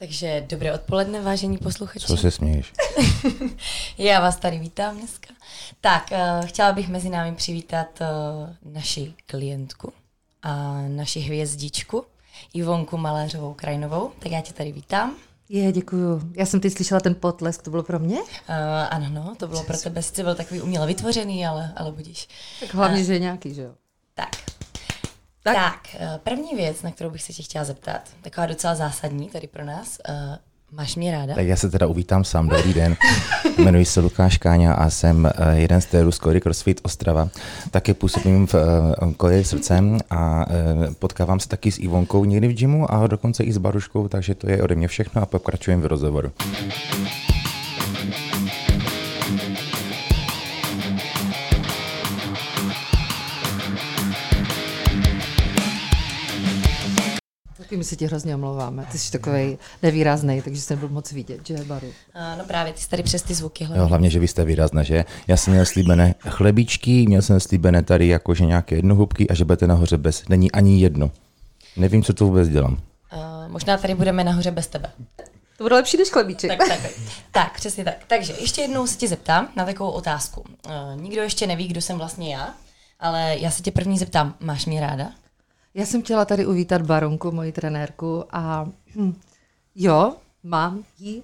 Takže dobré odpoledne, vážení posluchači. Co se směješ? Já vás tady vítám dneska. Tak, chtěla bych mezi námi přivítat naši klientku a naši hvězdičku Ivonku Maléřovou Krajnovou. Tak já tě tady vítám. Děkuju. Já jsem teď slyšela ten potlesk, to bylo pro mě? Ano, to bylo pro tebe. Sice byl takový uměle vytvořený, ale budíš. Tak hlavně, že je nějaký, že jo? Tak, první věc, na kterou bych se tě chtěla zeptat, taková docela zásadní tady pro nás. Máš mě ráda? Tak já se teda uvítám sám, dobrý den. Jmenuji se Lukáš Káňa a jsem jeden z térů z Kory CrossFit Ostrava. Taky působím v Kory srdcem a potkávám se taky s Ivonkou někdy v gymu a dokonce i s Baruškou, takže to je ode mě všechno a pokračujem v rozhovoru. My se ti hrozně omlouváme, ty jsi takovej nevýraznej, takže jsem byl moc vidět, že Baru? No právě, ty jsi tady přes ty zvuky. Hlavně, jo, hlavně že vy jste výrazná, že? Já jsem měl slíbené chlebíčky, měl jsem slíbené tady jakože nějaké jednohubky a že budete nahoře bez. Není ani jedno. Nevím, co to vůbec dělám. Možná tady budeme nahoře bez tebe. To bude lepší než chlebíček. Tak, přesně tak. Takže ještě jednou se ti zeptám na takovou otázku. Nikdo ještě neví, kdo jsem vlastně já, ale já se tě první zeptám, máš mě ráda? Já jsem chtěla tady uvítat Baronku, moji trenérku, a jo, mám jí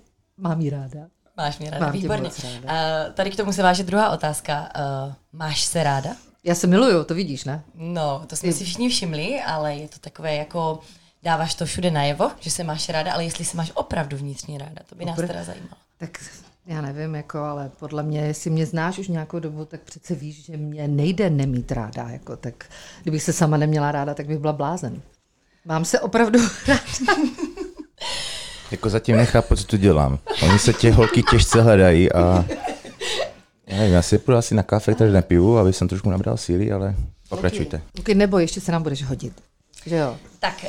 ráda. Máš mě ráda, výborně. Ráda. A tady k tomu se váže druhá otázka. Máš se ráda? Já se miluju, to vidíš, ne? No, to jsme si všichni všimli, ale je to takové jako, dáváš to všude najevo, že se máš ráda, ale jestli se máš opravdu vnitřně ráda, to by nás teda zajímalo. Tak já nevím, jako, ale podle mě, jestli mě znáš už nějakou dobu, tak přece víš, že mě nejde nemít ráda. Jako, tak kdybych se sama neměla ráda, tak bych byla blázen. Mám se opravdu ráda. Jako zatím nechápu, co tu dělám. Oni se tě holky těžce hledají a já si půjdu asi na káfe, takže nepiju, aby jsem trošku nabral síly, ale pokračujte. Okay, nebo ještě se nám budeš hodit. Že jo. Tak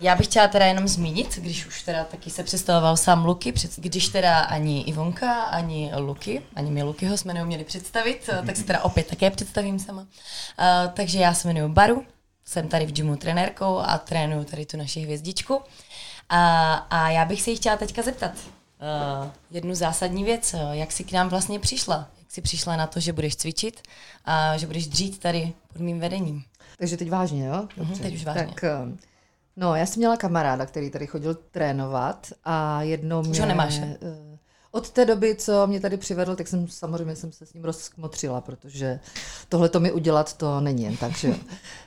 já bych chtěla teda jenom zmínit, když už teda taky se představoval sám Luky, když teda ani Ivonka, ani my Lukyho jsme neuměli představit, tak se teda opět také představím sama. Takže já se jmenuji Baru, jsem tady v gymu trenérkou a trénuju tady tu naši hvězdičku. A já bych se jí chtěla teďka zeptat jednu zásadní věc, jak jsi k nám vlastně přišla? Jak jsi přišla na to, že budeš cvičit a že budeš dřít tady pod mým vedením? Takže teď vážně, jo? Dobře. Teď už vážně. Tak, no, já jsem měla kamaráda, který tady chodil trénovat a jednou mě... Už ho nemáš? Od té doby, co mě tady přivedl, tak jsem se s ním rozkmotřila, protože tohle to mi udělat to není jen tak, že jo.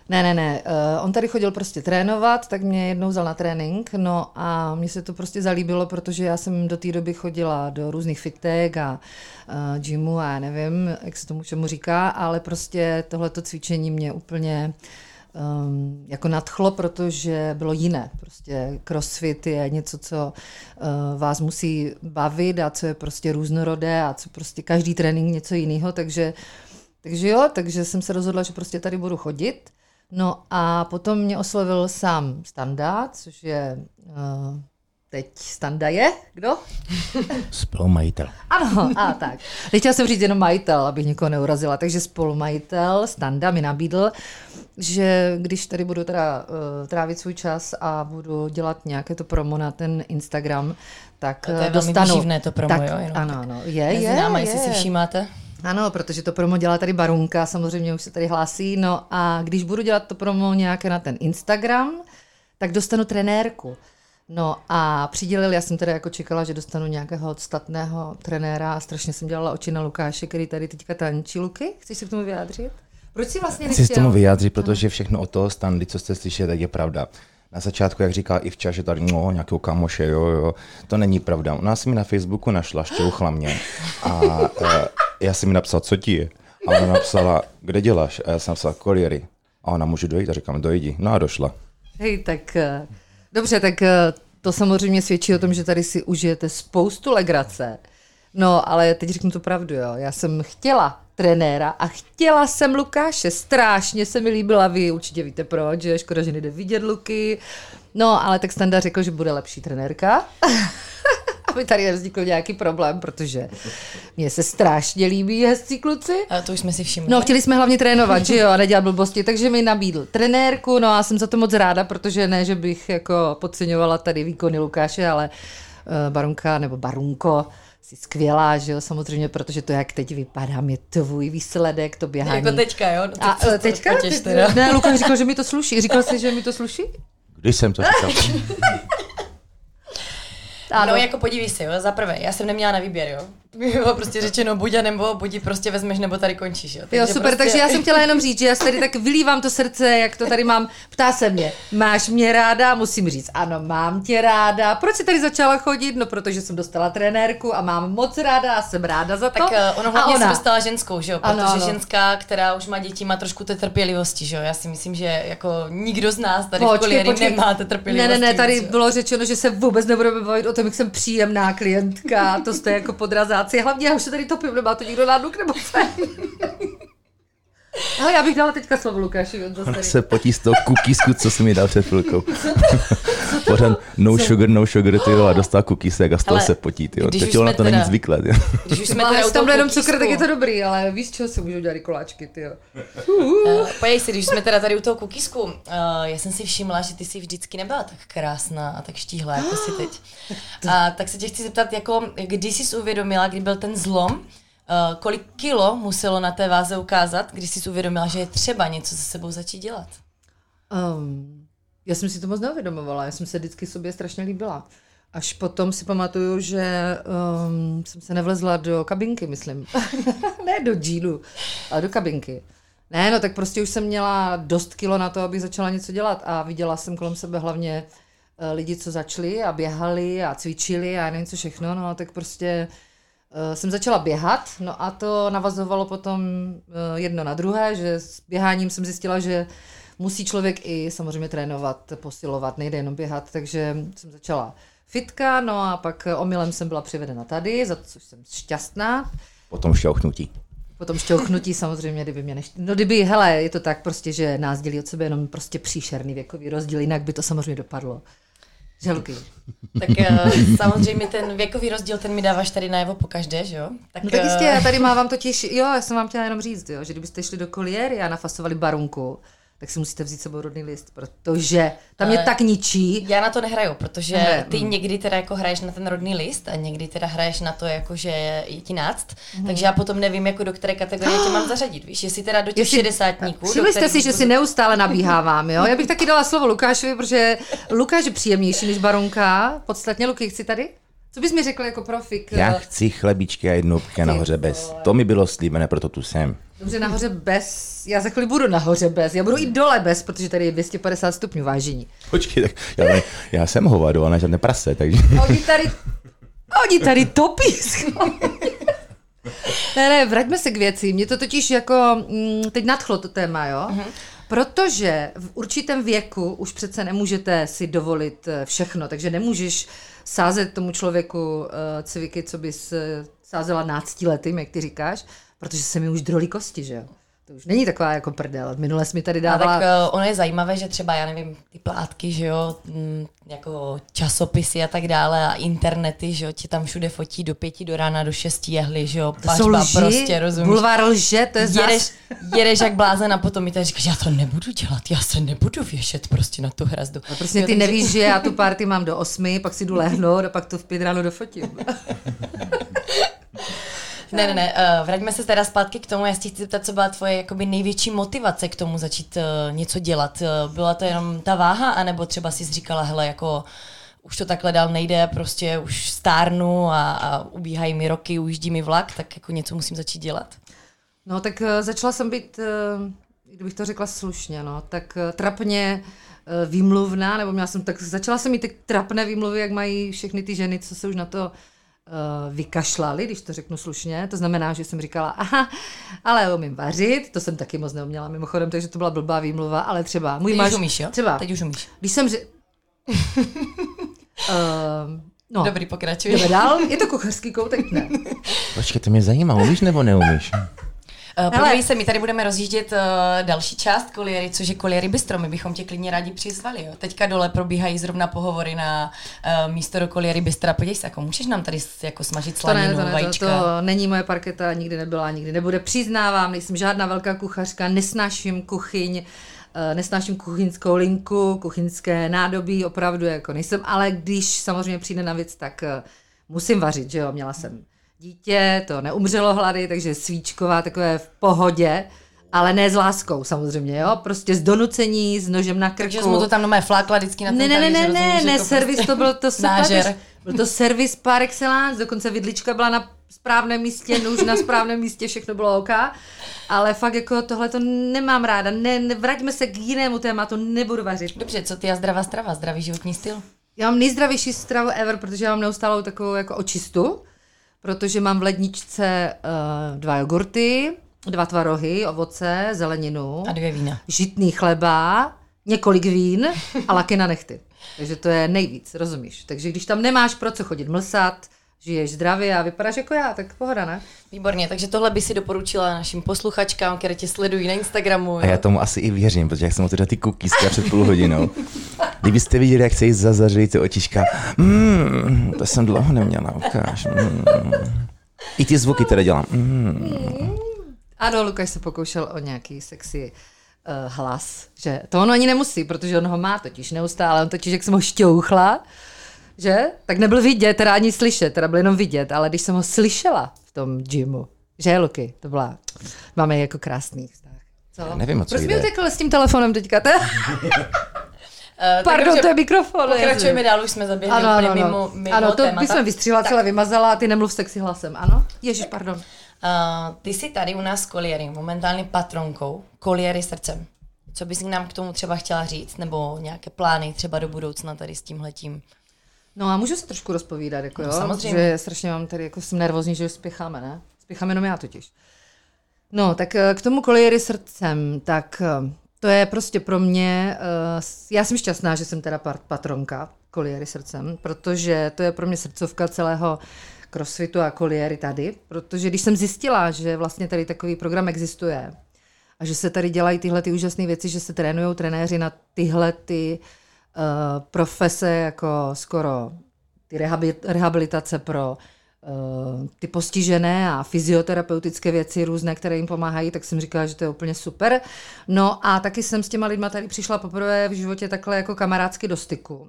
Ne, on tady chodil prostě trénovat, tak mě jednou vzal na trénink, no a mně se to prostě zalíbilo, protože já jsem do té doby chodila do různých fitek a gymu a já nevím, jak se tomu čemu říká, ale prostě tohleto cvičení mě úplně jako nadchlo, protože bylo jiné. Prostě crossfit je něco, co vás musí bavit a co je prostě různorodé a co prostě každý trénink něco jiného, takže jsem se rozhodla, že prostě tady budu chodit. No a potom mě oslovil sám Standa, což je teď Standa je, kdo? Spolumajitel. Ano, tak. Nechtěla jsem říct jenom majitel, abych někoho neurazila, takže spolumajitel Standa mi nabídl, že když tady budu teda trávit svůj čas a budu dělat nějaké to promo na ten Instagram, tak dostanu. To je velmi výživné to promo, tak, jo? Jenom, ano, tak. Je. Neznáma, jestli si všímáte. Ano, protože to promo dělá tady Barunka, samozřejmě už se tady hlásí, no a když budu dělat to promo nějaké na ten Instagram, tak dostanu trenérku. No a přidělil, já jsem teda jako čekala, že dostanu nějakého odstatného trenéra a strašně jsem dělala oči na Lukáše, který tady teďka tančí. Luky, chceš se k tomu vyjádřit? Proč si vlastně nechtěl? Chci se k tomu vyjádřit, protože všechno od toho Standy, co jste slyšeli, tak je pravda. Na začátku, jak říkala Ivča, že tady nějakého kamoše, jo, to není pravda. Ona si mi na Facebooku našla šťouchla mě a já jsem mi napsal, co ti je? A ona napsala, kde děláš? A já jsem napsala, koliéry. A ona, můžu dojít? A říkám, dojdi. No a došla. Hej, tak... Dobře, tak to samozřejmě svědčí o tom, že tady si užijete spoustu legrace. No, ale teď řeknu to pravdu, jo. Já jsem chtěla trenéra a chtěla jsem Lukáše. Strašně se mi líbila, vy určitě víte proč, že škoda, že nejde vidět Luky. No, ale tak Standa řekl, že bude lepší trenérka. aby tady nevznikl nějaký problém, protože mně se strašně líbí hezcí kluci. A to už jsme si všimli. No, chtěli jsme hlavně trénovat, že jo, a nedělat blbosti, takže mi nabídl trenérku, no a jsem za to moc ráda, protože ne, že bych jako podceňovala tady výkony Lukáše, ale Barunka nebo Barunko, jsi skvělá, že jo, samozřejmě, protože to, jak teď vypadám, je tvůj výsledek, to běhání. Jako teďka, jo? No, a teďka? Ne, Lukáš říkal, že mi to sluší. Říkal jsi, že mi to sluší? Když jsem to říkal. Ano, jako podívej se, jo, za prvé, já jsem neměla na výběr, jo. Bylo prostě řečeno buď a nebo, buď prostě vezmeš nebo tady končíš, jo. Takže jo, super, prostě... takže já jsem chtěla jenom říct, že já se tady tak vylívám to srdce, jak to tady mám, ptá se mě, máš mě ráda, musím říct, ano, mám tě ráda, proč jsi tady začala chodit, no protože jsem dostala trenérku a mám moc ráda a jsem ráda za to. Tak ono hlavně jsem dostala ženskou, že jo, protože ano. Ženská, která už má děti, má trošku té trpělivosti, že jo, já si myslím, že jako nikdo z nás tady v koliéry nemá té trpělivosti. Ne, tady bylo řečeno, že se vůbec nebudeme bavit o tom, jak jsem příjemná klientka, to jste jako podrazá. Hlavně já už se tady topím, nemá to nikdo náduk nebo fén. Ale já bych dala teďka slovo Lukáši. On se potí z toho kukísku, co jsi mi dal před chvilkou. Pořád no sugar, ty jo, a dostal kukísek a z toho se potí, ty jo. To tělo na to není zvyklé, jo. Když už jsme teda tam jenom cukr, tak je to dobrý, ale víš, čeho se můžou dělat koláčky, ty jo. Pojď si, když jsme teda tady u toho kukísku, já jsem si všimla, že ty jsi vždycky nebyla tak krásná a tak štíhlá, jako si teď. A tak se tě chci zeptat, jako, kdy jsi uvědomila, kdy byl ten zlom, kolik kilo muselo na té váze ukázat, když jsi uvědomila, že je třeba něco se sebou začít dělat? Já jsem si to moc neuvědomovala, já jsem se vždycky sobě strašně líbila. Až potom si pamatuju, že jsem se nevlezla do kabinky, myslím. Ne do džínu, ale do kabinky. Ne, no tak prostě už jsem měla dost kilo na to, abych začala něco dělat a viděla jsem kolem sebe hlavně lidi, co začali a běhali a cvičili a nevím co všechno, no tak prostě... jsem začala běhat, no a to navazovalo potom jedno na druhé, že s běháním jsem zjistila, že musí člověk i samozřejmě trénovat, posilovat, nejde jenom běhat, takže jsem začala fitka, no a pak omylem jsem byla přivedena tady, za to, což jsem šťastná. Potom šťouchnutí samozřejmě, kdyby mě neštěl. No kdyby, hele, je to tak prostě, že nás dělí od sebe jenom prostě příšerný věkový rozdíl, jinak by to samozřejmě dopadlo. Želky. Tak samozřejmě ten věkový rozdíl, ten mi dáváš tady najevo pokaždé, že jo? Tak, no tak jistě, já tady mám vám totiž, jo, já jsem vám chtěla jenom říct, jo, že kdybyste šli do koliéry a nafasovali Barunku, tak si musíte vzít sebou rodný list, protože tam je tak ničí. Já na to nehraju, protože ty někdy teda jako hraješ na ten rodný list a někdy teda hraješ na to, jako že je 13, takže já potom nevím, jako do které kategorie tě mám zařadit, víš, jestli teda do těch 60. Myslíte si, že si neustále nabíhávám, jo? Já bych taky dala slovo Lukášovi, protože Lukáš je příjemnější než Barunka. Podstatně, Luky, chci tady? Co bys mi řekl jako profik? Já chci chlebičky a jednou nahoře bez. To mi bylo slíbené, proto tu jsem. Dobře, nahoře bez. Já za chvíli budu nahoře bez. Já budu i dole bez, protože tady je 250 stupňů, vážení. Počkej, tak já jsem hovado, ale žádné prase, takže... Oni tady topí. Ne, vraťme se k věci. Mě to totiž jako teď nadchlo to téma, jo? Uh-huh. Protože v určitém věku už přece nemůžete si dovolit všechno, takže nemůžeš sázet tomu člověku cviky, co bys sázela náctiletým, jak ty říkáš, protože se mi už drolí kosti, že jo? To už není taková jako prdel. Minule jsi mi tady dávala... A tak ono je zajímavé, že třeba, já nevím, ty plátky, že jo, jako časopisy a tak dále a internety, že jo, ti tam všude fotí do 5 do rána, do 6 jehly, že jo, pažba prostě, rozumíš? Bulvár lže, to je jedeš jak blázen a potom mi tady říkáš, já to nebudu dělat, já se nebudu věšet prostě na tu hrazdu. A prostě ty nevíš, že já tu party mám do 8, pak si jdu lehnout a pak to v 5 ráno dofotím. Ne, vraťme se teda zpátky k tomu, já si chci zeptat, co byla tvoje jakoby největší motivace k tomu začít něco dělat. Byla to jenom ta váha, anebo třeba jsi říkala, hele, jako už to takhle dál nejde, prostě už stárnu a ubíhají mi roky, ujíždí mi vlak, tak jako něco musím začít dělat. No tak začala jsem být, kdybych to řekla slušně, no, tak trapně výmluvná, nebo měla jsem, tak začala jsem mít tak trapné výmluvy, jak mají všechny ty ženy, co se už na to... vykašlali, když to řeknu slušně, to znamená, že jsem říkala, aha, ale umím vařit, to jsem taky moc neuměla mimochodem, takže to byla blbá výmluva, ale třeba můj máš... umíš, jo? Třeba. Teď už umíš. Když jsem no. Dobrý, pokračuj. Jdeme dál, je to kuchařský koutek, ne? Počkej, to mě zajímá, umíš nebo neumíš? Podívej se, my tady budeme rozjíždět další část Koliéry, což je Koliéry Bistro. My bychom tě klidně rádi přizvali. Jo. Teďka dole probíhají zrovna pohovory na místo do Koliéry Bistra. Podívej se, jako můžeš nám tady jako smažit slaninu, vajíčka? To není moje parketa, nikdy nebyla, nikdy nebude. Přiznávám, nejsem žádná velká kuchařka, nesnáším kuchyň. Nesnáším kuchyňskou linku, kuchyňské nádobí, opravdu jako nejsem, ale když samozřejmě přijde na věc, tak musím vařit, že jo, měla jsem dítě, to neumřelo hlady, takže svíčková, takové v pohodě, ale ne s láskou samozřejmě, jo, prostě z donucení, s nožem na krku. Takže jsi mu to tam normálně flákla vždycky na tom ne, servis to byl to nážer. Byl to servis par excellence, dokonce vidlička byla na správném místě, nůž na správném místě, všechno bylo OK, ale fakt jako tohle to nemám ráda, vraťme se k jinému tématu, nebudu vařit. Dobře, co ty a zdravá strava, zdravý životní styl? Já mám nejzdravější stravu ever, protože já mám neustálou takovou jako očistu, protože mám v ledničce 2 jogurty, 2 tvarohy, ovoce, zeleninu. A 2 vína. Žitný chleba, několik vín a laky na nehty. Takže to je nejvíc, rozumíš? Takže když tam nemáš pro co chodit mlsat, žiješ zdravě a vypadáš jako já, tak pohoda, ne? Výborně, takže tohle by si doporučila našim posluchačkám, které tě sledují na Instagramu. A jo? Já tomu asi i věřím, protože jak jsem otevřela ty cookiesky před půl hodinou. Kdybyste viděli, jak se jí zazařili ty otička. To jsem dlouho neměla, Lukáš. I ty zvuky teda dělám. Ano, Lukáš se pokoušel o nějaký sexy hlas, že to ono ani nemusí, protože on ho má totiž neustále, on totiž, jak jsem ho šťouchla, že, tak nebyl vidět, teda ani slyšet, teda byl jenom vidět, ale když jsem ho slyšela v tom gymu, že Luky, to byla, máme jako krásný vztah. Co? Nevím, o co jde. Proč mi utekl s tím telefonem teďka? Pardon, to je mikrofon. Pokračujeme dál, už jsme zaběhli úplně mimo ano, to témata. Bychom vystříhla, celé vymazala a ty nemluv sexy hlasem, ano? Ježiš, pardon. Ty jsi tady u nás Koliéry, momentálně patronkou Koliéry srdcem. Co bys nám k tomu třeba chtěla říct, nebo nějaké plány třeba do budoucna tady s tímhletím? No a můžu se trošku rozpovídat, jako no, jo? Samozřejmě. Že strašně mám tady, jako jsem nervózní, že spěcháme, ne? Spěchám jenom já totiž. No, tak k tomu Koliéry srdcem, tak to je prostě pro mě, já jsem šťastná, že jsem teda patronka Koliéry srdcem, protože to je pro mě srdcovka celého crossfitu a Koliéry tady, protože když jsem zjistila, že vlastně tady takový program existuje a že se tady dělají tyhle ty úžasné věci, že se trénujou trenéři na tyhle ty profese, jako skoro ty rehabilitace pro ty postižené a fyzioterapeutické věci různé, které jim pomáhají, tak jsem říkala, že to je úplně super. No a taky jsem s těma lidma tady přišla poprvé v životě takhle jako kamarádsky do styku.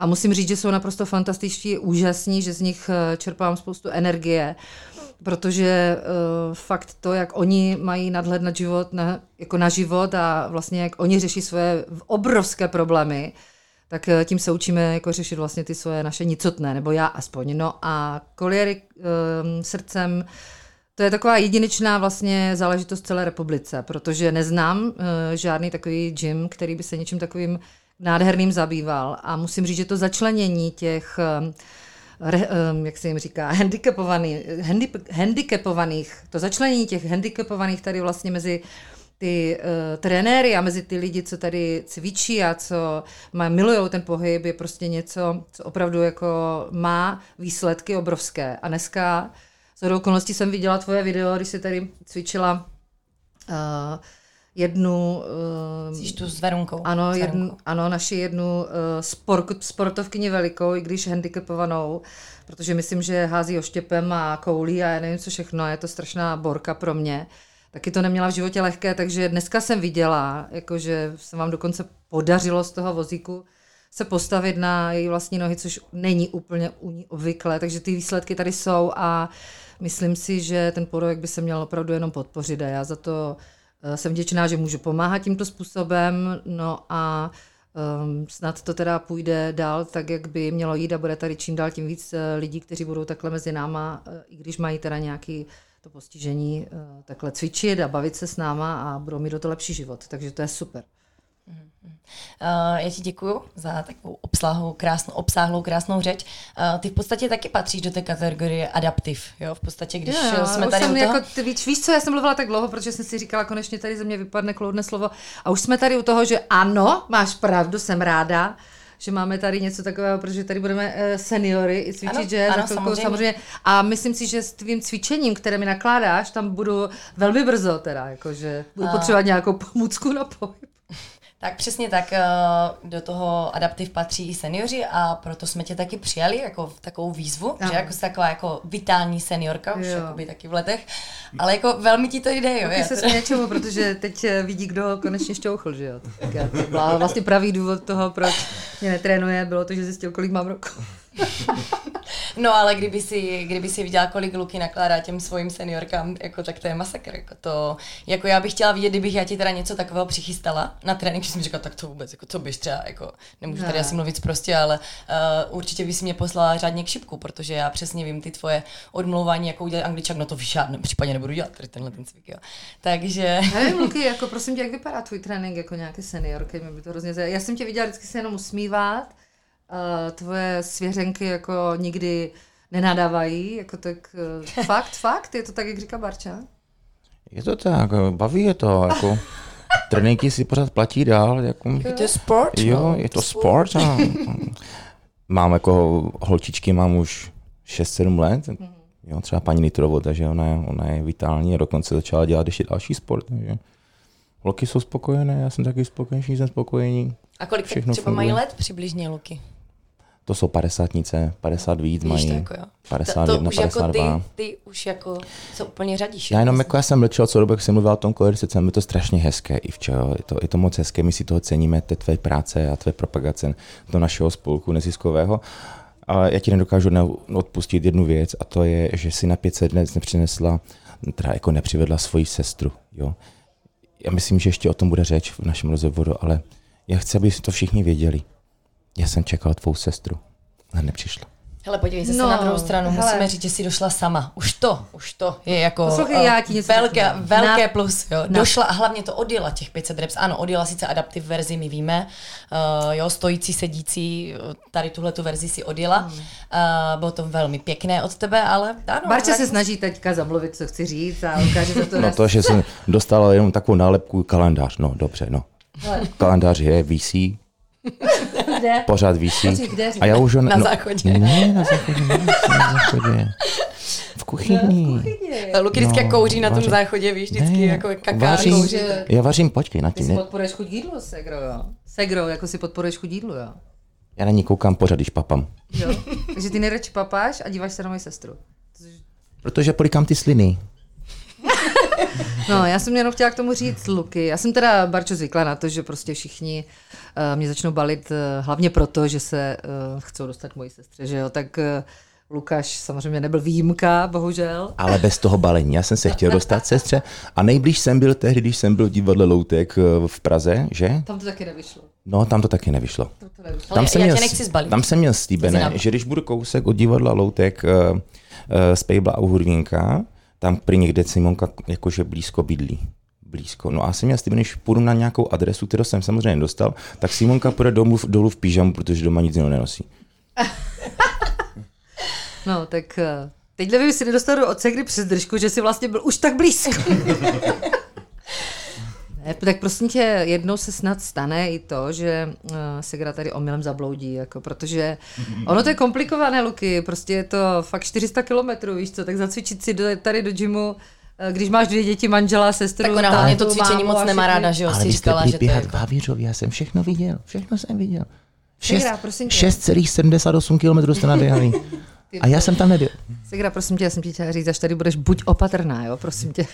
A musím říct, že jsou naprosto fantastičtí, úžasní, že z nich čerpám spoustu energie, protože fakt to, jak oni mají nadhled na život, jako na život a vlastně jak oni řeší svoje obrovské problémy, tak tím se učíme jako řešit vlastně ty svoje naše nicotné, nebo já aspoň. No a Koliéry srdcem, to je taková jedinečná vlastně záležitost celé republice, protože neznám žádný takový gym, který by se něčím takovým nádherným zabýval a musím říct, že to začlenění těch, jak se jim říká, handicapovaných tady vlastně mezi ty trenéry a mezi ty lidi, co tady cvičí a co milujou ten pohyb, je prostě něco, co opravdu jako má výsledky obrovské. A dneska shodou okolností jsem viděla tvoje video, když jsi tady cvičila jednu... Jsi tu s Verunkou. Ano, naši jednu sportovkyni velikou, i když handicapovanou, protože myslím, že hází oštěpem a koulí a já nevím co všechno, je to strašná borka pro mě. Taky to neměla v životě lehké, takže dneska jsem viděla, jakože se vám dokonce podařilo z toho vozíku se postavit na její vlastní nohy, což není úplně u ní obvyklé, takže ty výsledky tady jsou a myslím si, že ten projekt by se měl opravdu jenom podpořit a já za to jsem vděčná, že můžu pomáhat tímto způsobem, no a snad to teda půjde dál, tak jak by mělo jít a bude tady čím dál tím víc lidí, kteří budou takhle mezi náma, i když mají teda nějaký to postižení, takhle cvičit a bavit se s náma a budou mít do toho lepší život, takže to je super. Já ti děkuju za takovou obsáhlou, krásnou řeč. Ty v podstatě taky patříš do té kategorie adaptiv, jo? V podstatě, když jsme tady u toho... Jako, víš co, já jsem mluvila tak dlouho, protože jsem si říkala, konečně tady ze mě vypadne kloudné slovo a už jsme tady u toho, že ano, máš pravdu, jsem ráda, že máme tady něco takového, protože tady budeme seniory i cvičit, ano, že? Ano, za chvilku, samozřejmě. A myslím si, že s tvým cvičením, které mi nakládáš, tam budu velmi brzo teda, jakože budu potřebovat nějakou pomůcku na pohyb. Tak přesně tak, do toho Adaptiv patří i seniori a proto jsme tě taky přijali jako takovou výzvu, ano, že jako taková jako vitální seniorka, už jakoby taky v letech, ale jako velmi ti to jde, jo. Taky se směje čemu, protože teď vidí, kdo konečně šťouchl, že jo. Tak já to byla vlastně pravý důvod toho, proč mě netrénuje, bylo to, že zjistil, kolik mám roku. No ale kdyby si viděla, kolik Luky nakládá těm svým seniorkám, jako, tak to je masakr. Jako, to, jako já bych chtěla vidět, kdybych já ti teda něco takového přichystala na trénink, že jsem říkala, tak to vůbec, jako, co bys třeba, jako, nemůžu tady asi mluvit prostě, ale určitě bys mě poslala řádně k šipku, protože já přesně vím ty tvoje odmlouvání, jako udělat Angličák, no to v žádném případě nebudu dělat tady tenhle ten cvik, jo. Takže... Nevím, Luky, jako, prosím tě, jak vypadá tvůj trénink jako nějaké seniorky, mě by to hrozně zajímalo. Já jsem tě viděla vždycky se jenom usmívat. Tvoje svěřenky jako nikdy nenadávají, jako tak fakt, je to tak, jak říká Barča? Je to tak, baví je to, jako tréninky si pořád platí dál. Jako, je to sport? Jo, je to sport. A mám jako holčičky, mám už 6-7 let, jo, třeba paní Nitrovo, takže ona je vitální a dokonce začala dělat ještě další sport. Takže. Luky jsou spokojené, já jsem taky spokojený, všichni jsme spokojení. A kolik všechno třeba funguje. Mají let přibližně Luky? To jsou 50nice, 50 víc mají, jako, 51, 52. Jako ty už jako se úplně řadíš. Já jenom jako já jsem mlčel, co dobu, jak jsem mluvil o tom koloristice, je to strašně hezké, Ivče, je to moc hezké, my si toho ceníme, té tvé práce a tvé propagace do našeho spolku neziskového. Ale já ti nedokážu odpustit jednu věc a to je, že si na 500 dnes nepřivedla svoji sestru, jo. Já myslím, že ještě o tom bude řeč v našem rozhovoru, ale já chci, aby to všichni věděli. Já jsem čekala tvou sestru, ale nepřišla. Hele, podívej se na druhou stranu, musíme říct, že jsi došla sama. Už to je jako velké plus. Jo. Došla a hlavně to odjela těch 500 reps. Ano, odjela sice Adaptiv verzi, my víme. Jo, stojící, sedící, tady tuhletu verzi si odjela. Bylo to velmi pěkné od tebe, ale ano. Barča se snaží teďka zamluvit, co chci říct a ukáže za to. No to, že jsem dostala jenom takovou nálepku kalendář. No dobře, no. Hele. Kalendář je, visí. Kde? Pořád visí. A já už na záchodě. Ne, na záchodě. V kuchyni. Luky vždycky kouří na tom záchodě, víš, vždycky ne, jako kaká kouří. Já vařím, počkej na tím. Ty si podporuješ chuť jídlu, segro, jo? Segro, jako si podporuješ chuť jídlu, jo? Já na ní koukám pořád, když papám. Jo. Takže ty nejradši papáš a díváš se na moji sestru. Protože polikám ty sliny. No, já jsem jenom chtěla k tomu říct, Luky. Já jsem teda, Barčo, zvykla na to, že prostě všichni mě začnou balit, hlavně proto, že se chcou dostat k mojí sestře, že jo, tak Lukáš samozřejmě nebyl výjimka, bohužel. Ale bez toho balení, já jsem se chtěl dostat sestře a nejblíž jsem byl tehdy, když jsem byl v divadle Loutek v Praze, že? Tam to taky nevyšlo. No, tam to taky nevyšlo. Tam jsem měl slíbené, že když budu kousek od divadla Loutek Spejbla a Hurvínka, tam prý někde Simonka jakože blízko bydlí. Blízko. No a jsem měl s tím, když půjdu na nějakou adresu, kterou jsem samozřejmě nedostal, tak Simonka půjde dolů v pyžamu, protože doma nic jiného nenosí. No tak teď nevím, jestli nedostanu od segry přes držku, že jsi vlastně byl už tak blízko. Ne, tak prosím tě, jednou se snad stane i to, že segra tady omylem zabloudí, jako, protože ono to je komplikované, Luky, prostě je to fakt 400 kilometrů, víš co, tak zacvičit si tady do gymu, když máš 2 děti, manžela, sestru. Tak ona hlavně to cvičení moc nemá ráda, že jo, si říkala, že to je... Ale vy jste byli běhat já jsem všechno jsem viděl. 6,78 kilometrů jste naběhali. A já jsem tam nebyl. Segra, prosím tě, já jsem ti chtěla říct, až tady budeš buď opatrná, jo, prosím tě.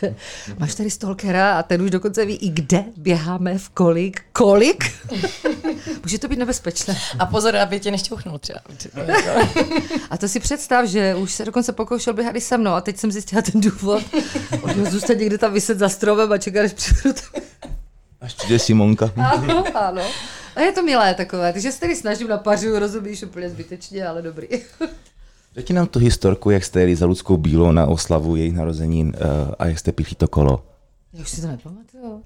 Máš tady stalkera a ten už dokonce ví i kde běháme, v kolik. Může to být nebezpečné. A pozor, aby tě nešťouchnul třeba. A to si představ, že už se dokonce pokoušel běhat i se mnou a teď jsem zjistila ten důvod. Odměl zůstat někde tam vyset za stromem a čekat, až přijde to. Až přijde Simonka. Ano. A je to milé takové, takže se tady snažím napařuju, rozumíš, úplně zbytečně, ale dobrý. Řekni nám tu historku, jak jste jeli za Ludskou Bílou na oslavu jejich narozenin a jak jste pili to kolo. Já už si to nepamatuju.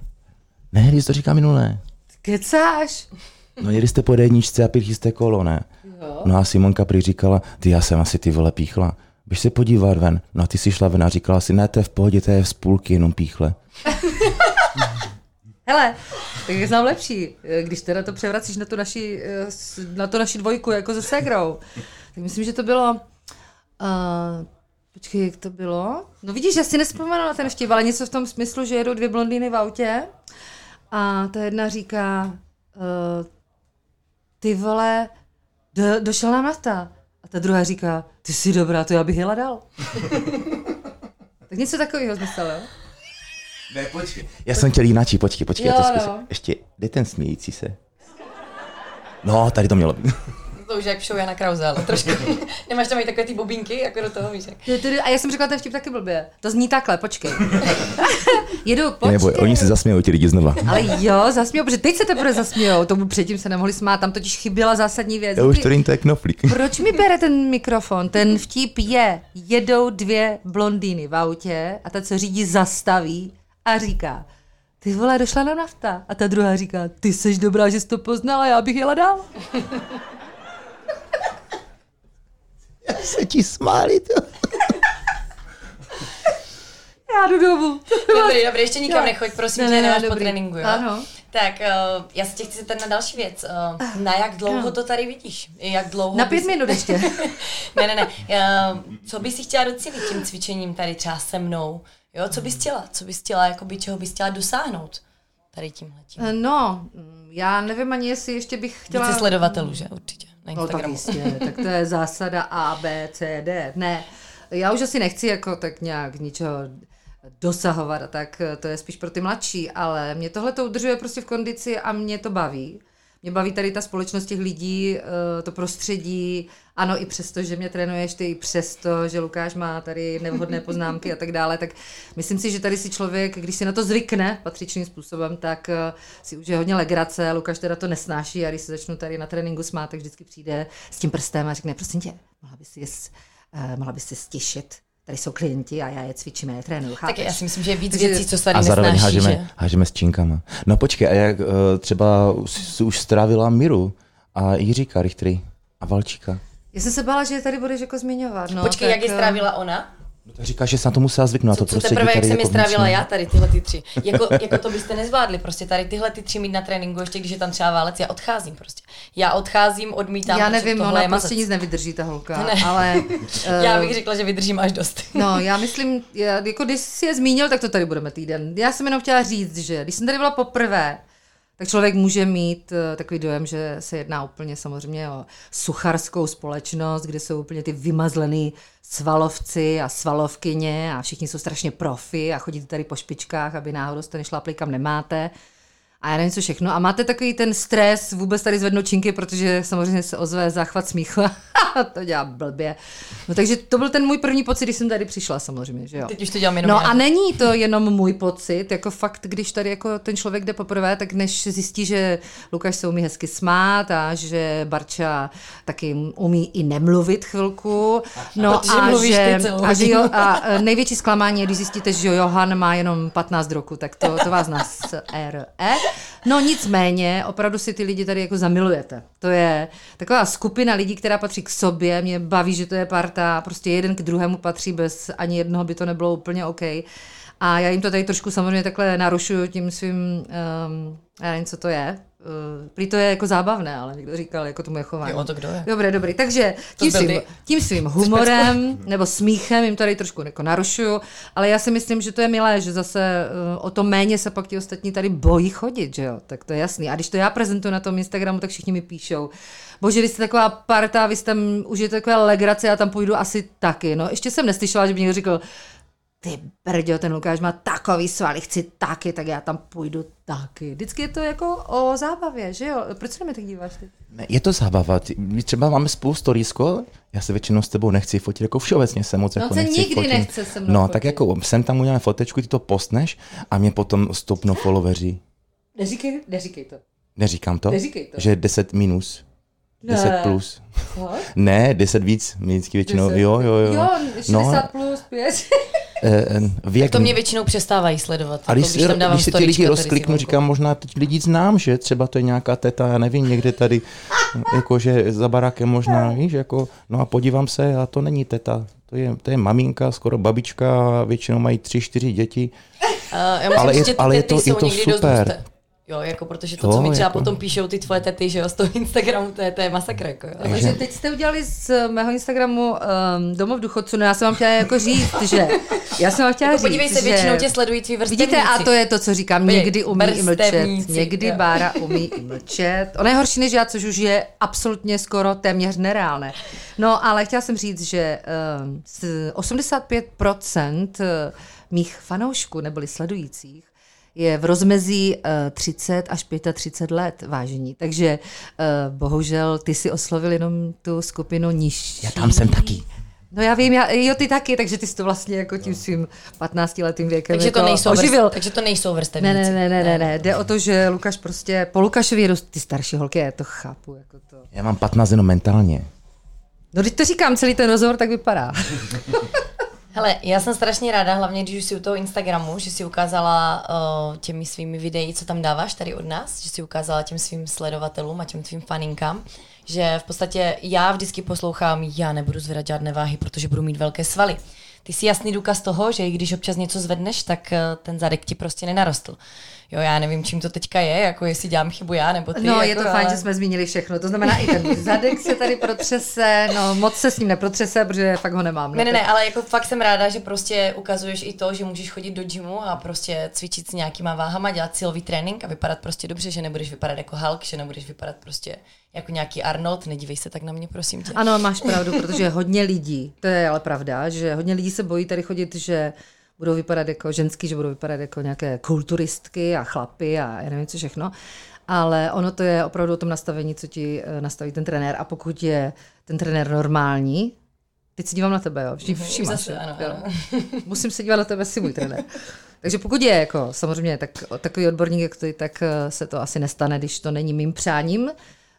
Ne, když to říká minulé. Kecáš? No jeli jste po D1 a pili jste kolo, ne? Jo. No a Simonka prý říkala, ty já jsem asi ty vole píchla. Běž se podívat ven. No a ty jsi šla ven a říkala si, ne, to je v pohodě, to je z půlky, jenom píchle. Hele, tak je znám lepší, když teda to převracíš na tu naši dvojku jako se ségrou. Tak myslím, že to bylo... Počkej, jak to bylo? No vidíš, já si nespomenu na ten vtip, ale něco v tom smyslu, že jedou dvě blondýny v autě a ta jedna říká ty vole, došel nám nafta. A ta druhá říká, ty jsi dobrá, to já bych jela dal. Tak něco takového zmyslel, jo? Ne, počkej. Já jsem chtěl jináčí, počkej, jo, já to zkusím. No. Ještě, jde ten smějící se? No, tady to mělo být. To už je jak v show Jana Krause, ale trošku nemáš tam i takové ty bobínky, jako do toho, víš. A já jsem řekla ten vtip taky blbě. To zní takhle, počkej. Jedu, počkej. Neboj, oni se zasmějou ti lidi znova. Ale jo, zasmějou, protože teď se teprve zasmějou. Tomu předtím se nemohli smát, tam totiž chyběla zásadní věc. Jo, už to je knoflík. Proč mi bere ten mikrofon? Ten vtip je, jedou dvě blondýny v autě a ta, co řídí, zastaví a říká, ty vole, došla nám nafta. A ta druhá říká, ty seš dobrá, že jsi to poznala, já bych jela dál. Já se ti smáli, to. Já jdu domů. Dobrý, ještě nikam nechoď, prosím, že nemáš po tréninku, jo? Ano. Tak já se tě chci zeptat na další věc. Na jak dlouho to tady vidíš? Jak dlouho na 5 minut ještě. Ne. Co bys si chtěla docílit tím cvičením tady třeba se mnou? Jo, co bys chtěla? Jakoby, čeho bys chtěla dosáhnout tady tímhletím? No, já nevím ani, jestli ještě bych chtěla... Více sledovatelů, že? Určitě. No tak jistě, tak to je zásada A, B, C, D. Ne, já už asi nechci jako tak nějak ničeho dosahovat a tak, to je spíš pro ty mladší, ale mě tohle to udržuje prostě v kondici a mě to baví. Mě baví tady ta společnost těch lidí, to prostředí, ano i přesto, že mě trénuješ ty, i přesto, že Lukáš má tady nevhodné poznámky a tak dále, tak myslím si, že tady si člověk, když si na to zvykne patřičným způsobem, tak si už je hodně legrace, Lukáš teda to nesnáší a když se začnu tady na tréninku smát, tak vždycky přijde s tím prstem a řekne, prosím tě, mohla bys se stišit. Tady jsou klienti a já je cvičím, já je trénuju, chápeš? Tak já si myslím, že je víc věcí, co se tady nesnáší. A zároveň hážeme s činkama. No počkej, a jak třeba jsi už strávila Miru a Jiříka Richtry a Valčíka? Já jsem se bála, že je tady budeš jako zmiňovat. No, počkej, tak, jak je strávila ona? No tak říkáš, že se na to musela zvyknout. Co teprve, jak jsem je strávila já tady tyhle ty tři. Jako to byste nezvládli, prostě tady tyhle ty tři mít na tréninku, ještě když je tam třeba válec, já odcházím prostě. Já odcházím, odmítám. Já nevím, ona prostě nic nevydrží, ta holka. Ne. Ale, já bych řekla, že vydržím až dost. No já myslím, jako když jsi je zmínil, tak to tady budeme týden. Já jsem jenom chtěla říct, že když jsem tady byla poprvé, tak člověk může mít takový dojem, že se jedná úplně samozřejmě o sucharskou společnost, kde jsou úplně ty vymazlený svalovci a svalovkyně a všichni jsou strašně profi a chodíte tady po špičkách, aby náhodou jste nešlapli, kam nemáte. A já nevím, co všechno. A máte takový ten stres vůbec tady zvednout činky, protože samozřejmě se ozve záchvat smíchu a to dělá blbě. No takže to byl ten můj první pocit, když jsem tady přišla samozřejmě, že jo. Teď už to dělám jenom já. A není to jenom můj pocit, jako fakt, když tady jako ten člověk jde poprvé, tak než zjistí, že Lukáš se umí hezky smát a že Barča taky umí i nemluvit chvilku. No a největší zklamání je, když zjistíte, že Johan má jenom 15 roku, tak to vás nás RE. No nicméně, opravdu si ty lidi tady jako zamilujete. To je taková skupina lidí, která patří k sobě, mě baví, že to je parta, prostě jeden k druhému patří, bez ani jednoho by to nebylo úplně OK. A já jim to tady trošku samozřejmě takhle narušuju tím svým, já nevím, co to je. Prý to je jako zábavné, ale někdo říkal, jako tomu je chování. Jo, to kdo je? Dobrý. Takže tím svým humorem nebo smíchem jim tady trošku jako narušuju, ale já si myslím, že to je milé, že zase o to méně se pak ti ostatní tady bojí chodit, že jo? Tak to je jasný. A když to já prezentuju na tom Instagramu, tak všichni mi píšou, bože, vy jste taková parta, vy jste tam užijete takové legrace, já tam půjdu asi taky. No, ještě jsem neslyšela, že by někdo řekl, ty brďo, ten Lukáš má takový svaly, chci taky, tak já tam půjdu taky. Vždycky je to jako o zábavě, že jo? Proč se na mě tak díváš ty? Ne, je to zábava. My třeba máme spolu storísko, já se většinou s tebou nechci fotit, jako všeobecně se moc jako nechci fotit. No se nikdy nechce se mnou fotit. No tak jako sem tam uděláme fotečku, ty to postneš a mě potom stopnou followeři. Neříkej to. Neříkám to? Neříkej to. Že 10 minus. 10 plus. No. Ne, 10 víc. My vždycky většinou, 10. Jo. Jo, 60 plus, 5. To mě většinou přestávají sledovat. A když tam dávám, když se ty lidi rozkliknu, říkám, možná teď lidi znám, že třeba to je nějaká teta, já nevím, někde tady, jakože za barákem možná, víš, jako, no a podívám se, a to není teta, to je maminka, skoro babička, většinou mají 3-4 děti, ale je to super. Jo, jako protože to, co mi třeba jako potom píšou ty tvoje tety, že jo, z toho Instagramu, to je masakr, jako jo. Takže teď jste udělali z mého Instagramu domov důchodců, no já jsem vám chtěla jako říct, že... Já jsem vám chtěla jako říct, podívej se, že... většinou tě sledují tví vrstevníci. Vidíte, a to je to, co říkám, někdy umí i mlčet, někdy jo. Bára umí i mlčet. Ona je horší než já, což už je absolutně skoro téměř nereálné. No, ale chtěla jsem říct, že 85% mých fanoušků neboli sledujících je v rozmezí 30 až 35 let, vážení. Takže bohužel ty si oslovil jenom tu skupinu nižší. Já tam jsem taky. No já vím, jo ty taky, takže ty jsi to vlastně jako tím svým 15letým věkem takže to nejsou oživil. Takže to nejsou vrstevníci. Ne, jde o to, že Lukáš prostě, po Lukášovi rost ty starší holky, já to chápu. Jako to. Já mám 15 jenom mentálně. No když to říkám, celý ten rozhovor tak vypadá. Hele, já jsem strašně ráda, hlavně když už jsi u toho Instagramu, že jsi ukázala těmi svými videí, co tam dáváš tady od nás, že jsi ukázala těm svým sledovatelům a těm tvým faninkám, že v podstatě já vždycky poslouchám, já nebudu zvedat žádné váhy, protože budu mít velké svaly. Ty jsi jasný důkaz toho, že i když občas něco zvedneš, tak ten zadek ti prostě nenarostl. Jo, já nevím, čím to teďka je, jako jestli dělám chybu já nebo ty. No, jako, je to fajn, že jsme zmínili všechno. To znamená i ten zadek se tady protřese, no moc se s ním neprotřese, protože fakt ho nemám. No, ne, ale jako fakt jsem ráda, že prostě ukazuješ i to, že můžeš chodit do gymu a prostě cvičit s nějakýma váhama, dělat silový trénink a vypadat prostě dobře, že nebudeš vypadat jako Hulk, že nebudeš vypadat prostě jako nějaký Arnold, nedívej se tak na mě, prosím tě. Ano, máš pravdu, protože hodně lidí, to je ale pravda, že hodně lidí se bojí tady chodit, že budou vypadat jako ženský, že budou vypadat jako nějaké kulturistky a chlapy a já nevím co všechno, ale ono to je opravdu o tom nastavení, co ti nastaví ten trenér a pokud je ten trenér normální, teď se dívám na tebe, jo, všimáš, ano. Musím se dívat na tebe, si můj trenér. Takže pokud je jako samozřejmě tak, takový odborník, jak ty, tak se to asi nestane, když to není mým přáním.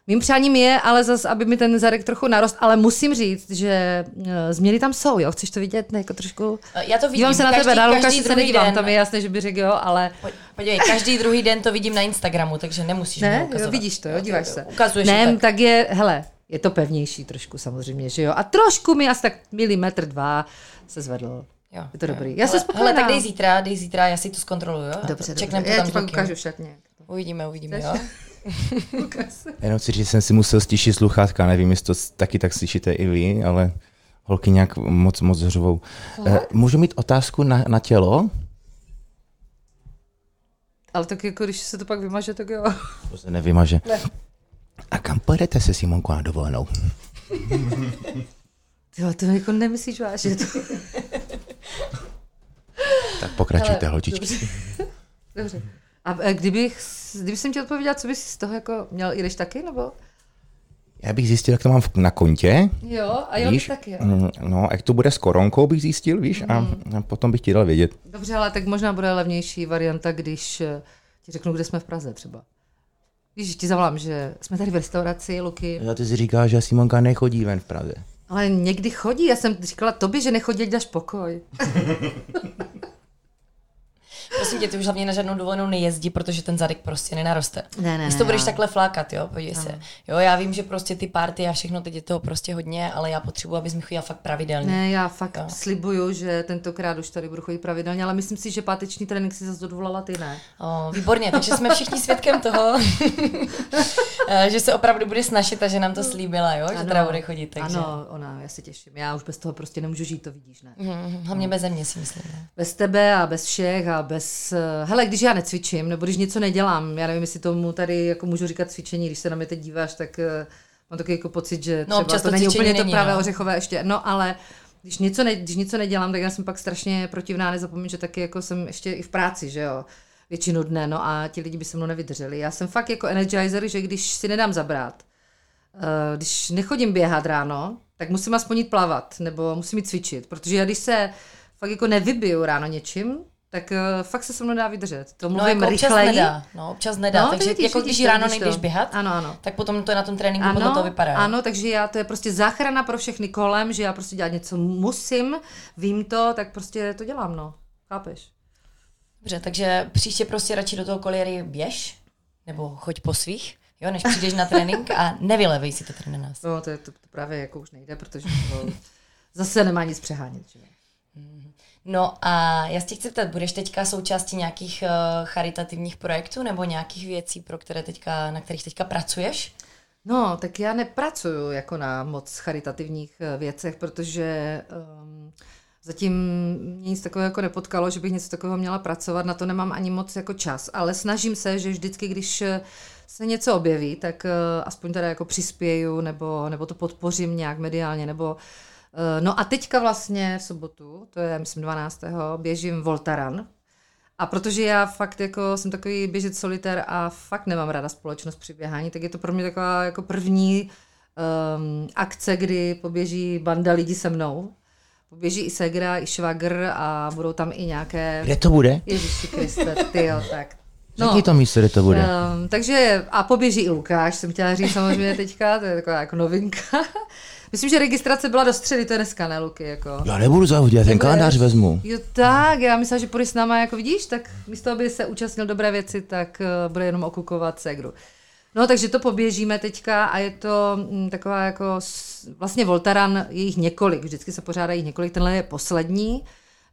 Mým přáním je, ale zas, aby mi ten zadek trochu narost, ale musím říct, že změny tam jsou, jo, chceš to vidět? Ne, jako trošku... Já to vidím. Dívám se na tebe, na Lukáši se nedívám, tam je jasné, že by řekl jo, ale... Podívej, každý druhý den to vidím na Instagramu, takže nemusíš mi ukazovat. Jo, vidíš to, jo, díváš se. Ukazuješ ne, tak je, hele, je to pevnější trošku samozřejmě, že jo, a trošku mi asi tak 1,2 mm se zvedl. Jo, je to dobrý. Já se spokojená. Hele, tak dej zítra, já si to zkontroluju, jo? Dobře. Já ti pak ukážu však nějak. Uvidíme, jo. Jenom chci říct, že jsem si musel stišit sluchátka, nevím, jestli to taky tak slyšíte i vy, ale holky nějak moc hřvou. Můžu mít otázku na tělo? Ale tak jako, když se to pak vymaže, tak jo. To se nevymaže. Ne. A kam pojedete se Simonkou na dovolenou? Jo, to jako nemyslíš vážně. Tak pokračujte, holčičky. Dobře. A kdybych jsem ti odpověděla, co bys z toho jako měl, jdeš taky, nebo? Já bych zjistil, jak to mám na kontě. Jo, a jo, víš, taky, jo. No, jak to bude s koronkou, bych zjistil, víš, a potom bych ti dal vědět. Dobře, ale tak možná bude levnější varianta, když ti řeknu, kde jsme v Praze třeba. Víš, že ti zavolám, že jsme tady v restauraci, Luky. Já ty si říkáš, že Simonka nechodí ven v Praze. Ale někdy chodí, já jsem říkala tobě, že nechodí, dáš pokoj. Prosím tě, ty už hlavně na žádnou dovolenou nejezdí, protože ten zadek prostě nenaroste. Ne, když to budeš takhle flákat, jo, podívej se. Jo, já vím, že prostě ty party a všechno, teď je toho prostě hodně, ale já potřebuji, abys mi chodila fakt pravidelně. Ne, já fakt slibuju, že tentokrát už tady budu chodit pravidelně, ale myslím si, že páteční trénink si zase odvolala ty, ne? Výborně, takže jsme všichni svědkem toho, že se opravdu bude snažit a že nám to slíbila, jo, ano, že teda bude chodit. Takže... Ano, ona, já se těším. Já už bez toho prostě nemůžu žít, to vidíš, ne? Hlavně beze mě, si myslím. Ne? Bez tebe a bez všech a bez, hele, když já necvičím, nebo když něco nedělám, já nevím, jestli tomu tady jako můžu říkat cvičení, když se na mě teď díváš, tak mám takový jako pocit, že třeba to není úplně to pravé ořechové ještě, no ale když něco nedělám, tak já jsem pak strašně protivná, nezapomínám, že taky jako jsem ještě i v práci, že jo, většinu dne, no a ti lidi by se mnou nevydrželi. Já jsem fakt jako energizer, že když si nedám zabrat, když nechodím běhat ráno, tak musím aspoň jít plavat, nebo musím jít cvičit, protože já když se fakt jako nevybiju ráno něčím, tak fakt se mnou dá vydržet. To mluvím jako rychleji. Občas nedá. No, takže vidíš, jako když ráno nejdeš běhat, ano. Tak potom to je na tom tréninku, potom to vypadá. Ano, takže já to je prostě záchrana pro všechny kolem, že já prostě dělat něco musím, vím to, tak prostě to dělám, no. Chápeš? Dobře, takže příště prostě radši do toho koliéry běž, nebo choď po svých, jo, než přijdeš na trénink a nevylevej si to tady na nás. No, to je to právě jako už nejde, protože to zase nemá nic přehánět, že? No a já se tě chci ptat, budeš teďka součástí nějakých charitativních projektů nebo nějakých věcí, na kterých teďka pracuješ? No, tak já nepracuju jako na moc charitativních věcech, protože zatím mě nic takového jako nepotkalo, že bych něco takového měla pracovat, na to nemám ani moc jako čas, ale snažím se, že vždycky, když se něco objeví, tak aspoň teda jako přispěju nebo to podpořím nějak mediálně, nebo no a teďka vlastně v sobotu, to je myslím 12. běžím Voltaran. A protože já fakt jako jsem takový běžec solitér a fakt nemám ráda společnost při běhání, tak je to pro mě taková jako první akce, kdy poběží banda lidí se mnou. Poběží i ségra, i švagr a budou tam i nějaké... Kde to bude? Ježiši Kriste, tyjo, tak... No, jaký to místo, kde to bude? Takže a poběží i Lukáš, jsem chtěla říct samozřejmě teďka, to je taková jako novinka. Myslím, že registrace byla do středy, to je dneska, ne, Luky? Jako. Já nebudu zahodit, já ten kalendář vezmu. Jo tak, já myslela, že půjdeš s náma, jako vidíš, tak místo, aby se účastnil dobré věci, tak bude jenom okukovat ségru. No takže to poběžíme teďka a je to taková jako, vlastně Voltaran je jich několik, vždycky se pořádají několik, tenhle je poslední.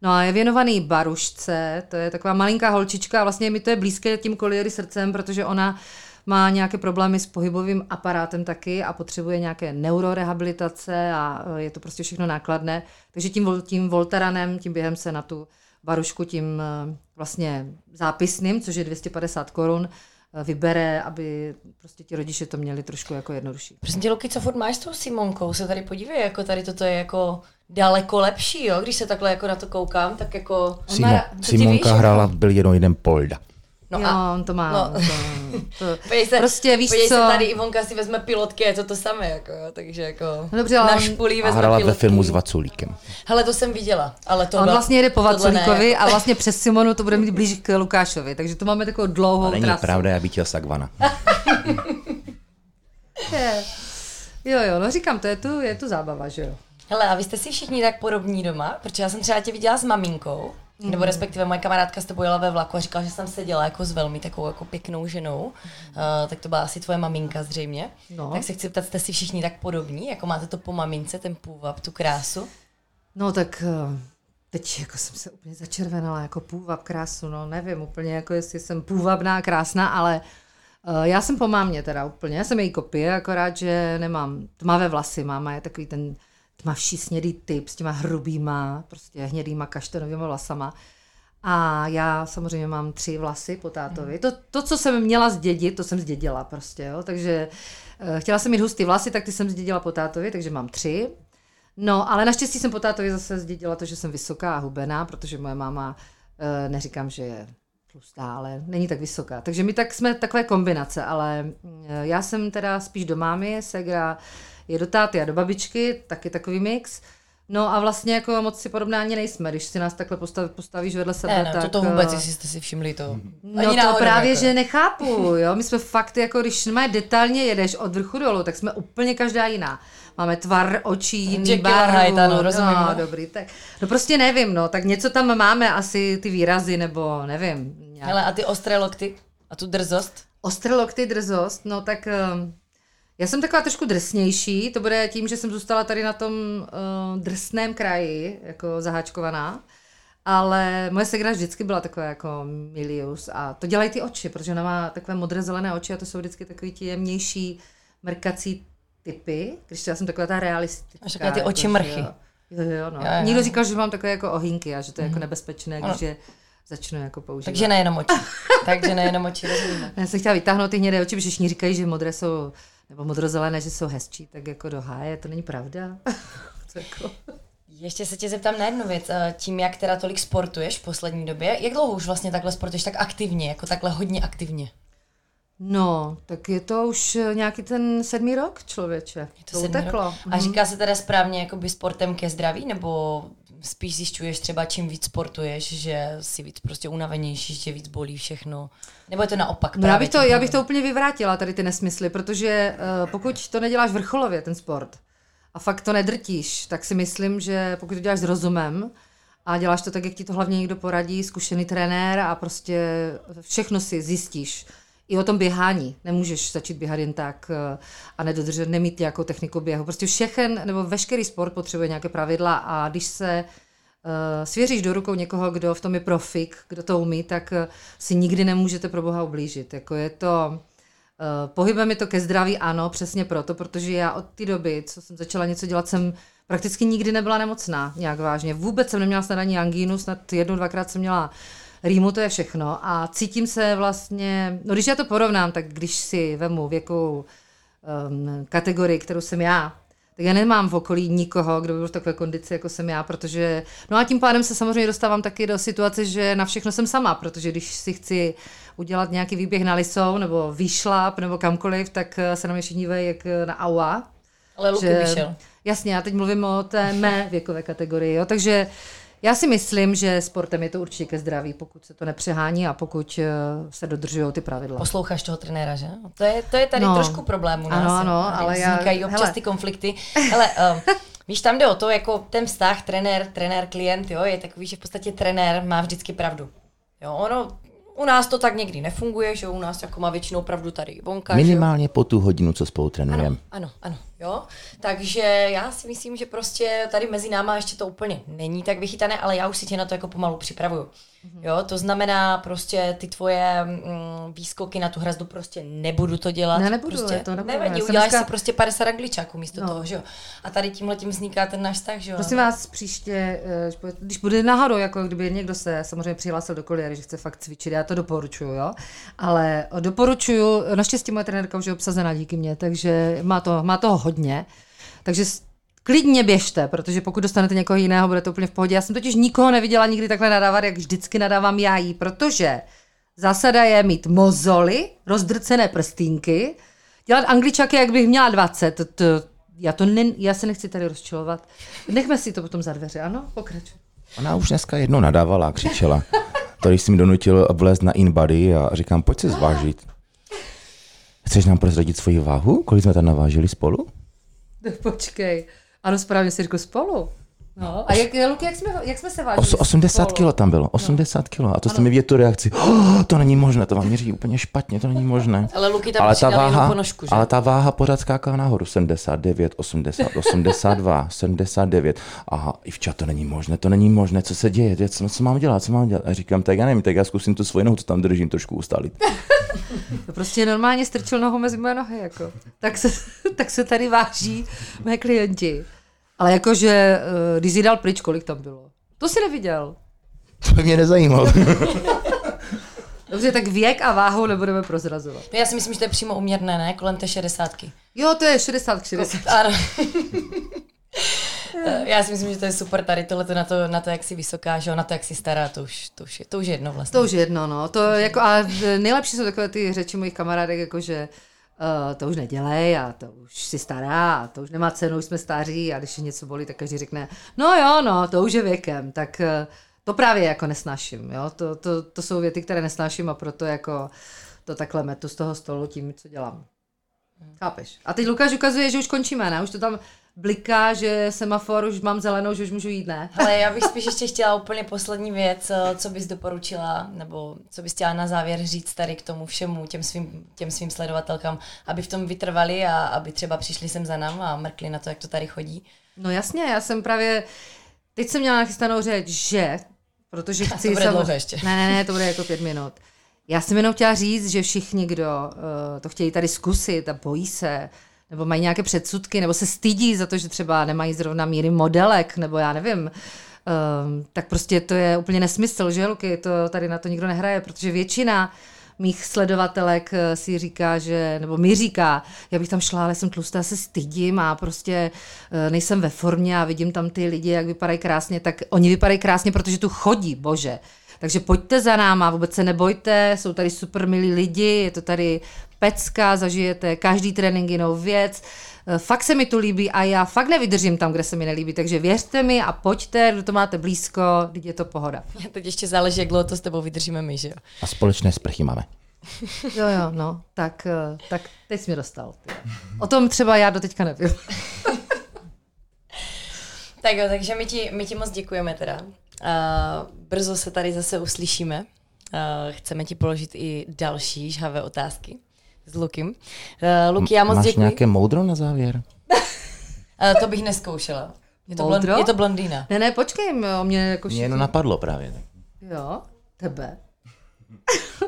No a je věnovaný Barušce, to je taková malinká holčička a vlastně mi to je blízké tím Koliery srdcem, protože ona má nějaké problémy s pohybovým aparátem taky a potřebuje nějaké neurorehabilitace a je to prostě všechno nákladné. Takže tím Voltaranem, tím během se na tu Barušku, tím vlastně zápisným, což je 250 korun, vybere, aby prostě ti rodiče to měli trošku jako jednodušší. Prosím tě, Luky, co furt máš s tou Simonkou? Se tady podívej, jako tady toto je jako daleko lepší, jo? Když se takhle jako na to koukám, tak jako... Simonka hrála, byl jenom jeden polda. No jo, a, on to má. No. To, podívej se, prostě, víš podívej co? Se tady, Ivonka si vezme pilotky, je to to samé, jako, takže jako no dobře, na špulí vezme hrála pilotky. Ve filmu s Vaculíkem. Hele, to jsem viděla, ale tohle... On vlastně jede po Vaculíkovi ne, a vlastně přes Simonu to bude mít blíž k Lukášovi, takže to máme takovou dlouhou trasu. Není pravda, já bych chtěl Sagvana. Jo, no říkám, to je tu zábava, že jo. Hele, a vy jste si všichni tak podobní doma, protože já jsem třeba tě viděla s maminkou. Nebo respektive moje kamarádka s tebou jela ve vlaku a říkala, že jsem seděla jako s velmi takovou jako pěknou ženou, tak to byla asi tvoje maminka zřejmě. No. Tak se chci ptat, jste si všichni tak podobní, jako máte to po mamince, ten půvab, tu krásu? No tak teď jako jsem se úplně začervenala, jako půvab, krásu, no nevím úplně, jako jestli jsem půvabná, krásná, ale já jsem po mámě teda úplně, já jsem její kopie, akorát, že nemám tmavé vlasy, máma je takový ten... tmavší snědý typ s těma hrubýma, prostě hnědýma kaštanovýma vlasama. A já samozřejmě mám 3 vlasy po tátovi. To, co jsem měla zdědit, to jsem zdědila prostě, jo. Takže chtěla jsem mít hustý vlasy, tak ty jsem zdědila po tátovi, takže mám 3. No, ale naštěstí jsem po tátovi zase zdědila to, že jsem vysoká a hubená, protože moje máma, neříkám, že je tlustá, ale není tak vysoká. Takže my tak jsme takové kombinace, ale já jsem teda spíš do mámy, ségra je do táty a do babičky, taky takový mix. No a vlastně jako moc si podobná ani nejsme, když si nás takhle postavíš vedle sebe. Ne, tak... to vůbec, jestli jste si všimli to. No ani to právě, jako. Že nechápu, jo. My jsme fakt, jako když detailně jedeš od vrchu dolů, tak jsme úplně každá jiná. Máme tvar, oči, jiný barvu. No, rozumím. No, dobrý, tak. No prostě nevím, no, tak něco tam máme, asi ty výrazy, nebo nevím. Nějak. Hele, a ty ostré lokty? A tu drzost? Ostré lokty, drzost, no tak... Já jsem taková trošku drsnější, to bude tím, že jsem zůstala tady na tom drsném kraji, jako zaháčkovaná, ale moje segra vždycky byla taková jako milius a to dělají ty oči, protože ona má takové modré zelené oči a to jsou vždycky takový ti jemnější mrkací typy, když já jsem taková ta realistická. Až takové ty oči mrchy. Jo, no. Jo. Někdo říkal, že mám takové jako ohýnky a že to je jako nebezpečné, když je... začnu jako používat. Takže nejenom oči. Já jsem chtěla vytáhnout ty hnědé oči, protože všichni říkají, že modré jsou, nebo modrozelené, že jsou hezčí, tak jako do háje, to není pravda. Ještě se tě zeptám na jednu věc, tím jak teda tolik sportuješ v poslední době, jak dlouho už vlastně takhle sportuješ tak aktivně, jako takhle hodně aktivně? No, tak je to už nějaký ten sedmý rok, člověče. Je to 7. rok. A říká se teda správně jakoby sportem ke zdraví, nebo spíš zjišťuješ třeba čím víc sportuješ, že jsi víc prostě unavenější, že víc bolí všechno, nebo je to naopak? No, já bych to úplně vyvrátila, tady ty nesmysly, protože pokud to neděláš vrcholově, ten sport, a fakt to nedrtíš, tak si myslím, že pokud to děláš s rozumem a děláš to tak, jak ti to hlavně někdo poradí, zkušený trenér a prostě všechno si zjistíš. I o tom běhání. Nemůžeš začít běhat jen tak a nemít nějakou techniku běhu. Prostě veškerý sport potřebuje nějaké pravidla a když se svěříš do rukou někoho, kdo v tom je profik, kdo to umí, tak si nikdy nemůžete pro boha ublížit. Jako je to, pohybem je to ke zdraví, ano, přesně proto, protože já od té doby, co jsem začala něco dělat, jsem prakticky nikdy nebyla nemocná nějak vážně. Vůbec jsem neměla snad ani angínu, snad jednou, dvakrát jsem měla rýmu, to je všechno. A cítím se vlastně, no když já to porovnám, tak když si vemu věkovou kategorii, kterou jsem já, tak já nemám v okolí nikoho, kdo by byl v takové kondici, jako jsem já, protože... No a tím pádem se samozřejmě dostávám taky do situace, že na všechno jsem sama, protože když si chci udělat nějaký výběh na Lysou, nebo výšlap, nebo kamkoliv, tak se na mě všichni dívají jak na aua. Ale Luku vyšel. Jasně, já teď mluvím o té mé věkové kategorii, jo, takže já si myslím, že sportem je to určitě ke zdraví, pokud se to nepřehání a pokud se dodržují ty pravidla. Posloucháš toho trenéra, že? To je tady trošku problém u nás. Ano, ale vznikají občas ty konflikty. Hele, víš, tam jde o to, jako ten vztah trenér-klient, jo, je takový, že v podstatě trenér má vždycky pravdu. Jo, ono, u nás to tak někdy nefunguje, že u nás jako má většinou pravdu tady Ivonka. Minimálně po tu hodinu, co spolu trénujeme. Ano, jo. Takže já si myslím, že prostě tady mezi náma ještě to úplně není tak vychytané, ale já už si tě na to jako pomalu připravuju. Jo, to znamená prostě ty tvoje výskoky na tu hrazdu prostě nebudu to dělat. Ne, nebudu, prostě, to nebudu. Nevadí, uděláš si prostě 50 angličáků místo toho, že jo. A tady tímhletím vzniká ten náš vztah, že jo. Prosím vás příště, když bude náhodou, jako kdyby někdo se samozřejmě přihlásil do koliéry, že chce fakt cvičit, já to doporučuju, jo. Ale doporučuju, naštěstí moje trenérka už je obsazená díky mně, takže má toho hodně. Takže klidně běžte, protože pokud dostanete někoho jiného, bude to úplně v pohodě. Já jsem totiž nikoho neviděla nikdy takhle nadávat, jak vždycky nadávám já jí, protože zásada je mít mozoly, rozdrcené prstínky, dělat angličáky, jak bych měla 20. Já se nechci tady rozčilovat. Nechme si to potom za dveře, ano? Pokračuj. Ona už dneska jednou nadávala a křičela. Tady jsem donutil vlézt na InBody a říkám, pojď se zvážit. Chceš nám prozradit svoji váhu? Kolik jsme tam navážili spolu? No, počkej. Ano, správně si řekl spolu. No. A jak jsme se vážili? 80 kg tam bylo, 80 kg. A to jste mi vidět tu reakci. To není možné, to vám měří úplně špatně, to není možné. Ale Luky tam přidal jinou ponožku, že? Ale ta váha pořád skákala nahoru. 79, 80, 82, 79. Aha, Ivča, to není možné, co se děje, co mám dělat? A říkám, tak já nevím, tak já zkusím tu svoji nohu, co tam držím, trošku ustálit. To prostě normálně strčil nohu mezi moje nohy, jako. Tak se tady váží mé klienti. Ale jakože, když jsi dal pryč, kolik tam bylo? To jsi neviděl. To mě nezajímalo. Dobře, tak věk a váhu nebudeme prozrazovat. No já si myslím, že to je přímo uměrné, ne? Kolem té 60. Jo, to je 60. Ano. Já si myslím, že to je super tady, tohleto na to jak jsi vysoká, že jo, na to, jak jsi stará, to už je jedno vlastně. To už je jedno, no. To jako, a nejlepší jsou takové ty řeči mojich kamarádek, jakože to už nedělej a to už si stará a to už nemá cenu, už jsme staří a když něco bolí, tak každý řekne, no jo, no, to už je věkem, tak to právě jako nesnáším, jo, to jsou věty, které nesnáším a proto jako to takhle metu z toho stolu tím, co dělám. Chápeš? A teď Lukáš ukazuje, že už končíme, ne? Už to tam bliká, že semafor, už mám zelenou, že už můžu jít, ne? Ale já bych spíš ještě chtěla úplně poslední věc, co bys doporučila, nebo co bys chtěla na závěr říct tady k tomu všemu, těm svým sledovatelkám, aby v tom vytrvali a aby třeba přišli sem za náma a mrkli na to, jak to tady chodí. No jasně, já jsem právě, teď jsem měla nachystanou řeč, že, protože chci... To bude dlouho ještě. Ne, to bude jako 5 minut. Já jsem jenom chtěla říct, že všichni, kdo to chtějí tady zkusit a bojí se, nebo mají nějaké předsudky, nebo se stydí za to, že třeba nemají zrovna míry modelek, nebo já nevím, tak prostě to je úplně nesmysl, že Luky, to tady na to nikdo nehraje, protože většina mých sledovatelek si říká, že, nebo mi říká, já bych tam šla, ale jsem tlustá, se stydím a prostě nejsem ve formě a vidím tam ty lidi, jak vypadají krásně, tak oni vypadají krásně, protože tu chodí, bože. Takže pojďte za náma, vůbec se nebojte, jsou tady super milí lidi, je to tady pecka, zažijete každý trénink jinou věc. Fakt se mi to líbí a já fakt nevydržím tam, kde se mi nelíbí, takže věřte mi a pojďte, kdo to máte blízko, teď je to pohoda. Teď ještě záleží, jak dlouho to s tebou vydržíme my, že jo? A společné sprchy máme. Jo, no, tak teď jsi mě dostal. O tom třeba já doteďka nevím. Tak jo, takže my ti moc děkujeme teda. Brzo se tady zase uslyšíme. Chceme ti položit i další žhavé otázky s Lukim. Luky, já moc děkuji. Máš nějaké moudro na závěr? To bych neskoušela. Je to blondýna. Ne, počkej, jo, mě jako všichni. Mě jenom napadlo právě. Jo, tebe.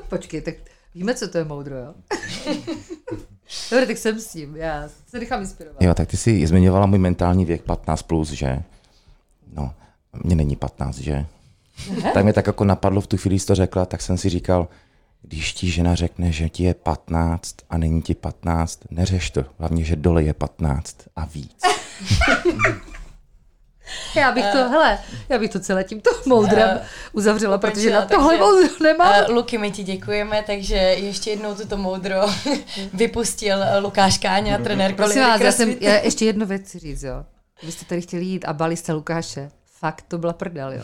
Počkej, tak víme, co to je moudro, jo? Dobře, tak jsem s tím, já se nechám inspirovat. Jo, tak ty jsi zmiňovala můj mentální věk 15+, že? No, mně není 15, že? Ne? Tak mě tak jako napadlo v tu chvíli, jsi to řekla, tak jsem si říkal, když ti žena řekne, že ti je 15 a není ti 15, neřeš to, hlavně, že dole je 15 a víc. Já bych to celé tímto moudrem uzavřela, protože na tohle moudro nemám. Luky, my ti děkujeme, takže ještě jednou tuto moudro vypustil Lukáš Káňa, trenér Kory CrossFit. Já ještě jednu věc si říct, jo. Vy jste tady chtěli jít a bali jste Lukáše. Fakt, to byla prdel, jo.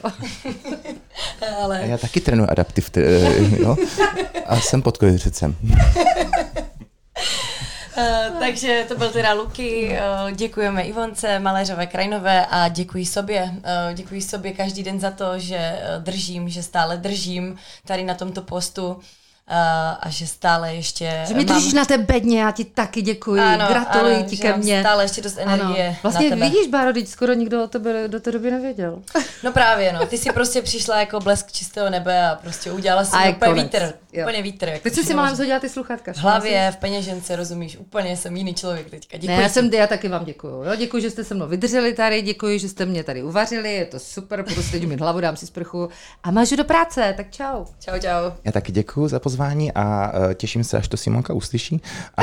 Ale... Já taky trénuji adaptiv, jo. A jsem pod kojeřicem. Takže to byl teda Luky, děkujeme Ivonce Maléřové Krajnové a děkuji sobě každý den za to, že držím, že stále držím tady na tomto postu a že stále ještě... Že mi držíš na té bedně, já ti taky děkuji, ano, gratuluji ano, ti ke mně. Stále ještě dost energie vlastně na tebe. Vidíš, Báro, teď skoro nikdo o tebe do té doby nevěděl. No právě, no, ty si prostě přišla jako blesk čistého nebe a prostě udělala si úplně vítr. Jako teď jsem si málem zhodila ty sluchátka. V hlavě, v peněžence, rozumíš, úplně jsem jiný člověk teďka. Děkuji. Ne, já taky vám děkuju. Jo? Děkuji, že jste se mnou vydrželi tady, děkuji, že jste mě tady uvařili, je to super, budu si teď umýt hlavu, dám si sprchu a mažu do práce, tak čau. Čau, čau. Já taky děkuji za pozvání a těším se, až to Simonka uslyší a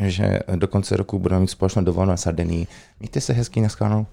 že do konce roku budeme mít společnou dovolenou na Sardinii. Mějte se hezky, naschledanou.